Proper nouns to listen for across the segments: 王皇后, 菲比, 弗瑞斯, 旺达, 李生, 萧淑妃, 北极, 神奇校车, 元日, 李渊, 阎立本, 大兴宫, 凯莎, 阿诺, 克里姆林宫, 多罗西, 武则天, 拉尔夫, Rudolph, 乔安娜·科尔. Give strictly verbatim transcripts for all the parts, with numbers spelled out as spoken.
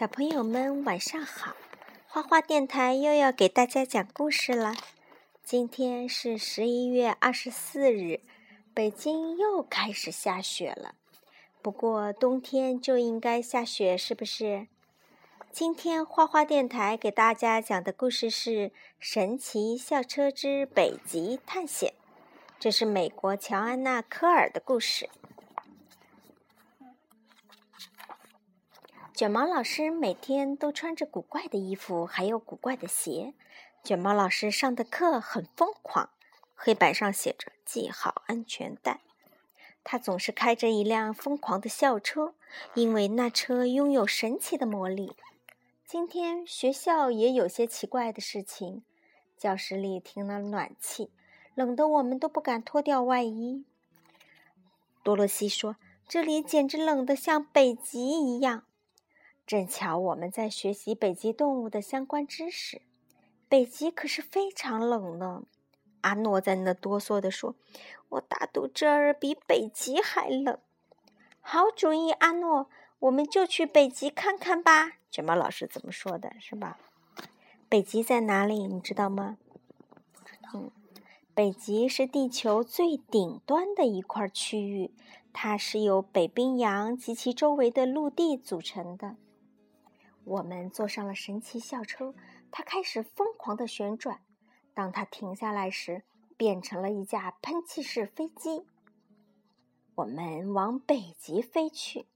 小朋友们晚上好，花花电台又要给大家讲故事了。今天是十一月二十四日，北京又开始下雪了。不过冬天就应该下雪，是不是？今天花花电台给大家讲的故事是《神奇校车之北极探险》，这是美国乔安娜·科尔的故事。卷毛老师每天都穿着古怪的衣服，还有古怪的鞋。卷毛老师上的课很疯狂，黑板上写着系好安全带。他总是开着一辆疯狂的校车，因为那车拥有神奇的魔力。今天学校也有些奇怪的事情，教室里停了暖气，冷得我们都不敢脱掉外衣。多罗西说，这里简直冷得像北极一样。正巧我们在学习北极动物的相关知识，北极可是非常冷呢。阿诺在那哆嗦地说，我打赌这儿比北极还冷。好主意，阿诺，我们就去北极看看吧。卷毛老师怎么说的，是吧？北极在哪里你知道吗？嗯，北极是地球最顶端的一块区域，它是由北冰洋及其周围的陆地组成的。我们坐上了神奇校车，它开始疯狂地旋转。当它停下来时，变成了一架喷气式飞机。我们往北极飞去。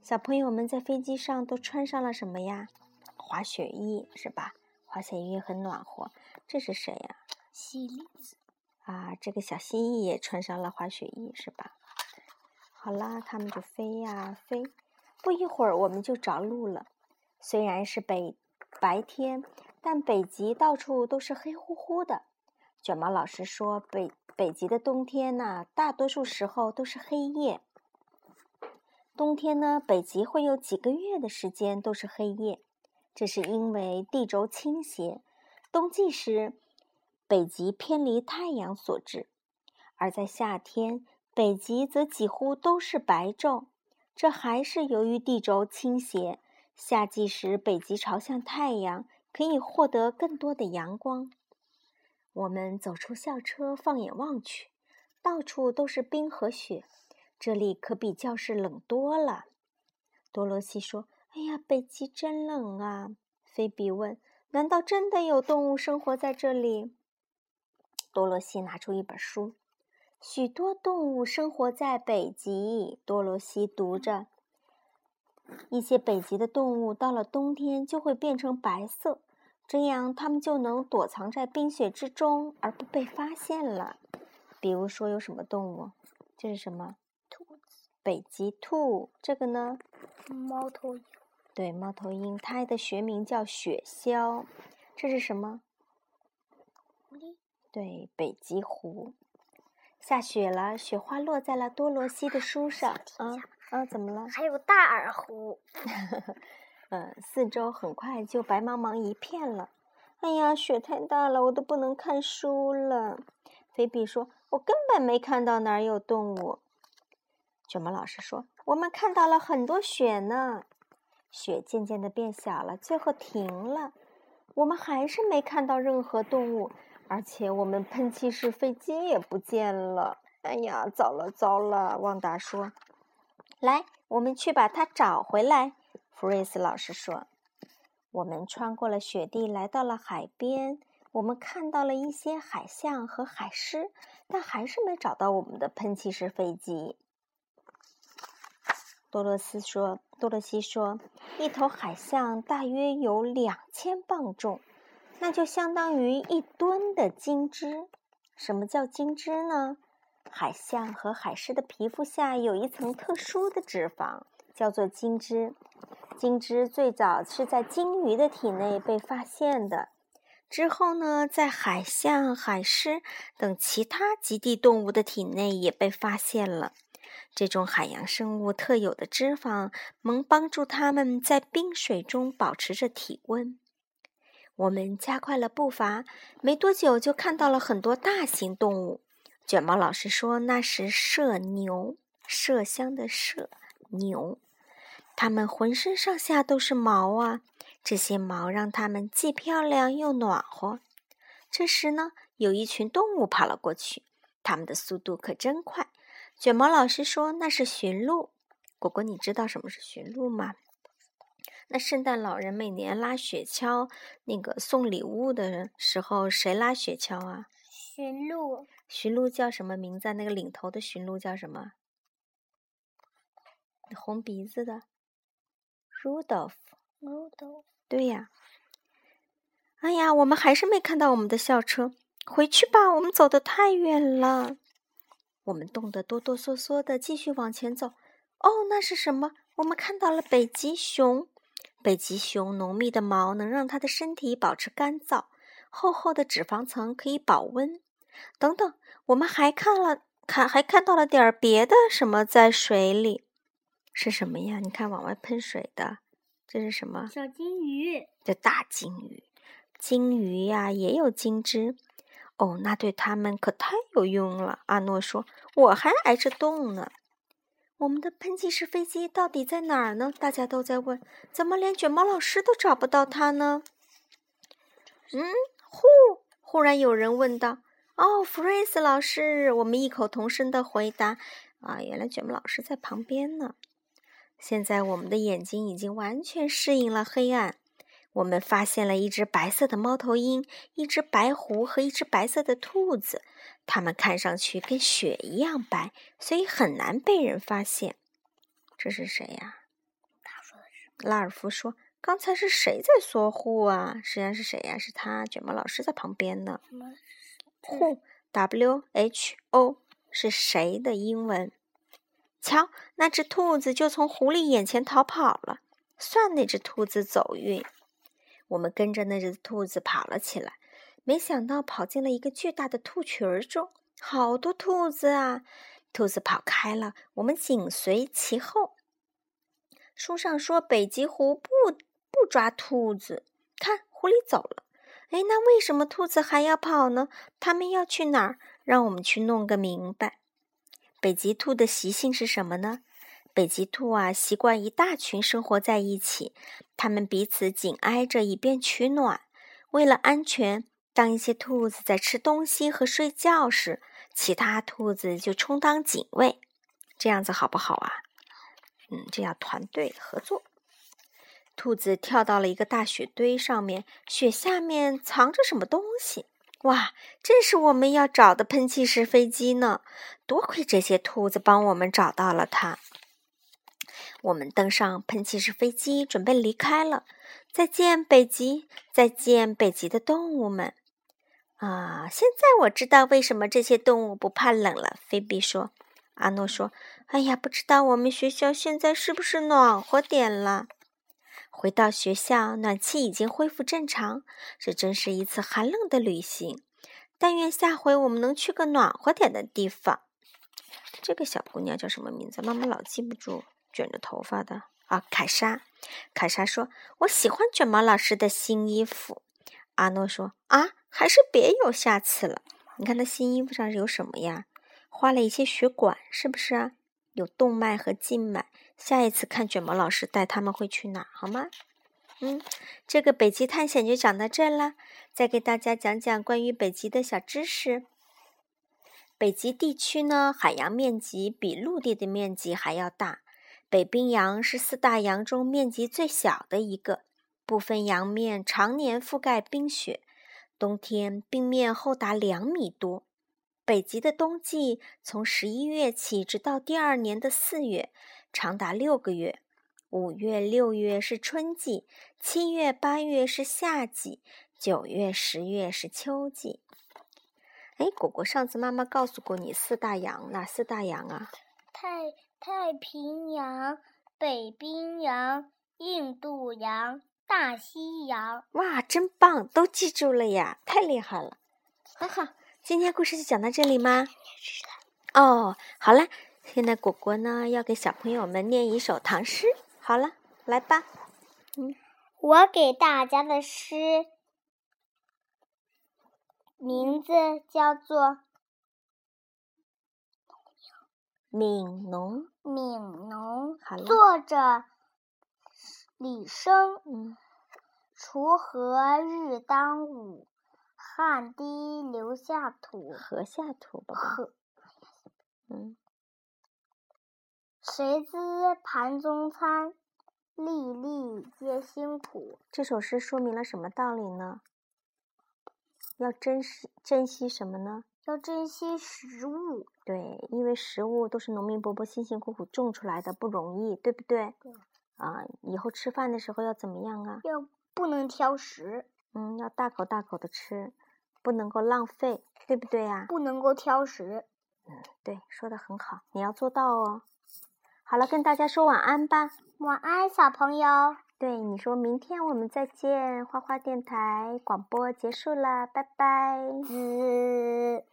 小朋友们在飞机上都穿上了什么呀？滑雪衣，是吧？滑雪衣很暖和。这是谁呀？蜥蜴。啊，这个小蜥蜴也穿上了滑雪衣，是吧？好啦，他们就飞呀飞。不一会儿我们就着陆了。虽然是北白天，但北极到处都是黑乎乎的。卷毛老师说，北北极的冬天呢，大多数时候都是黑夜。冬天呢，北极会有几个月的时间都是黑夜，这是因为地轴倾斜，冬季时北极偏离太阳所致。而在夏天，北极则几乎都是白昼，这还是由于地轴倾斜。夏季时北极朝向太阳，可以获得更多的阳光。我们走出校车，放眼望去，到处都是冰和雪，这里可比教室冷多了。多罗西说，哎呀，北极真冷啊。菲比问，难道真的有动物生活在这里？多罗西拿出一本书，许多动物生活在北极。多罗西读着，一些北极的动物到了冬天就会变成白色，这样它们就能躲藏在冰雪之中而不被发现了。比如说有什么动物？这是什么？兔子。北极兔。这个呢？猫头鹰。对，猫头鹰，它的学名叫雪鸮。这是什么？狐狸。对，北极狐。下雪了，雪花落在了多罗西的书上。啊啊，怎么了？还有大耳狐。嗯，四周很快就白茫茫一片了。哎呀，雪太大了，我都不能看书了。菲比说，我根本没看到哪儿有动物。卷毛老师说，我们看到了很多雪呢。雪渐渐的变小了，最后停了。我们还是没看到任何动物，而且我们喷气式飞机也不见了。哎呀，糟了糟了，旺达说。来，我们去把它找回来，弗瑞斯老师说。我们穿过了雪地，来到了海边。我们看到了一些海象和海狮，但还是没找到我们的喷气式飞机。多罗斯说，多罗西说，一头海象大约有两千磅重。那就相当于一吨的金枝。什么叫金枝呢？海象和海狮的皮肤下有一层特殊的脂肪，叫做金枝。金枝最早是在鲸鱼的体内被发现的，之后呢，在海象、海狮等其他极地动物的体内也被发现了。这种海洋生物特有的脂肪能帮助它们在冰水中保持着体温。我们加快了步伐，没多久就看到了很多大型动物。卷毛老师说，那是麝牛，麝香的麝牛，它们浑身上下都是毛啊，这些毛让它们既漂亮又暖和。这时呢，有一群动物跑了过去，它们的速度可真快。卷毛老师说那是驯鹿。果果，你知道什么是驯鹿吗？那圣诞老人每年拉雪橇，那个送礼物的时候，谁拉雪橇啊？驯鹿。驯鹿叫什么名字？那个领头的驯鹿叫什么？红鼻子的 Rudolph。 Rudolph。 对呀。哎呀，我们还是没看到我们的校车，回去吧，我们走得太远了。我们冻得哆哆嗦嗦的继续往前走。哦，那是什么？我们看到了北极熊。北极熊浓密的毛能让它的身体保持干燥，厚厚的脂肪层可以保温。等等，我们还看了看，还看到了点别的什么在水里。是什么呀？你看往外喷水的，这是什么？小金鱼。这大金鱼。金鱼呀、啊、也有金枝。哦，那对它们可太有用了。阿诺说，我还挨着冻呢。我们的喷气式飞机到底在哪儿呢？大家都在问，怎么连卷毛老师都找不到它呢？嗯，忽忽然有人问道：“哦，弗瑞斯老师！”我们异口同声的回答：“啊，原来卷毛老师在旁边呢。”现在我们的眼睛已经完全适应了黑暗。我们发现了一只白色的猫头鹰、一只白狐和一只白色的兔子，它们看上去跟雪一样白，所以很难被人发现。这是谁呀、啊？拉尔夫说：“刚才是谁在说呼啊？”实际上是谁呀、啊？是他，卷毛老师在旁边呢。呼 ，W H O 是谁的英文？瞧，那只兔子就从狐狸眼前逃跑了，算那只兔子走运。我们跟着那只兔子跑了起来，没想到跑进了一个巨大的兔群中，好多兔子啊！兔子跑开了，我们紧随其后。书上说北极狐不不抓兔子，看狐狸走了。哎，那为什么兔子还要跑呢？它们要去哪儿？让我们去弄个明白。北极兔的习性是什么呢？北极兔啊，习惯一大群生活在一起，它们彼此紧挨着以便取暖。为了安全，当一些兔子在吃东西和睡觉时，其他兔子就充当警卫。这样子好不好啊？嗯，这样团队合作。兔子跳到了一个大雪堆上面，雪下面藏着什么东西？哇，正是我们要找的喷气式飞机呢！多亏这些兔子帮我们找到了它。我们登上喷气式飞机，准备离开了。再见北极，再见北极的动物们。啊，现在我知道为什么这些动物不怕冷了，菲比说。阿诺说，哎呀，不知道我们学校现在是不是暖和点了？回到学校，暖气已经恢复正常，这真是一次寒冷的旅行。但愿下回我们能去个暖和点的地方。这个小姑娘叫什么名字？妈妈老记不住。卷着头发的啊，凯莎。凯莎说：“我喜欢卷毛老师的新衣服。”阿诺说：“啊，还是别有下次了。你看他新衣服上有什么呀？画了一些血管，是不是啊？有动脉和静脉。下一次看卷毛老师带他们会去哪，好吗？”嗯，这个北极探险就讲到这啦。再给大家讲讲关于北极的小知识。北极地区呢，海洋面积比陆地的面积还要大。北冰洋是四大洋中面积最小的一个，部分洋面常年覆盖冰雪，冬天冰面厚达两米多。北极的冬季从十一月起直到第二年的四月，长达六个月。五月、六月是春季，七月、八月是夏季，九月、十月是秋季。哎，果果，上次妈妈告诉过你四大洋，哪四大洋啊？太。太平洋、北冰洋、印度洋、大西洋。哇，真棒，都记住了呀，太厉害了！很好，今天故事就讲到这里吗？哦，好了，现在果果呢要给小朋友们念一首唐诗。好了，来吧。嗯，我给大家的诗名字叫做悯农悯农，作者李生嗯，锄禾日当午，汗滴禾下土。禾下土吧。禾。嗯。谁知盘中餐，粒粒皆辛苦。这首诗说明了什么道理呢？要珍惜珍惜什么呢？要珍惜食物。对，因为食物都是农民伯伯辛辛苦苦种出来的，不容易，对不对？对。啊，以后吃饭的时候要怎么样啊？要不能挑食。嗯，要大口大口的吃，不能够浪费，对不对呀、啊？不能够挑食。嗯，对，说得很好，你要做到哦。好了，跟大家说晚安吧。晚安，小朋友。对，你说明天我们再见。花花电台广播结束了，拜拜。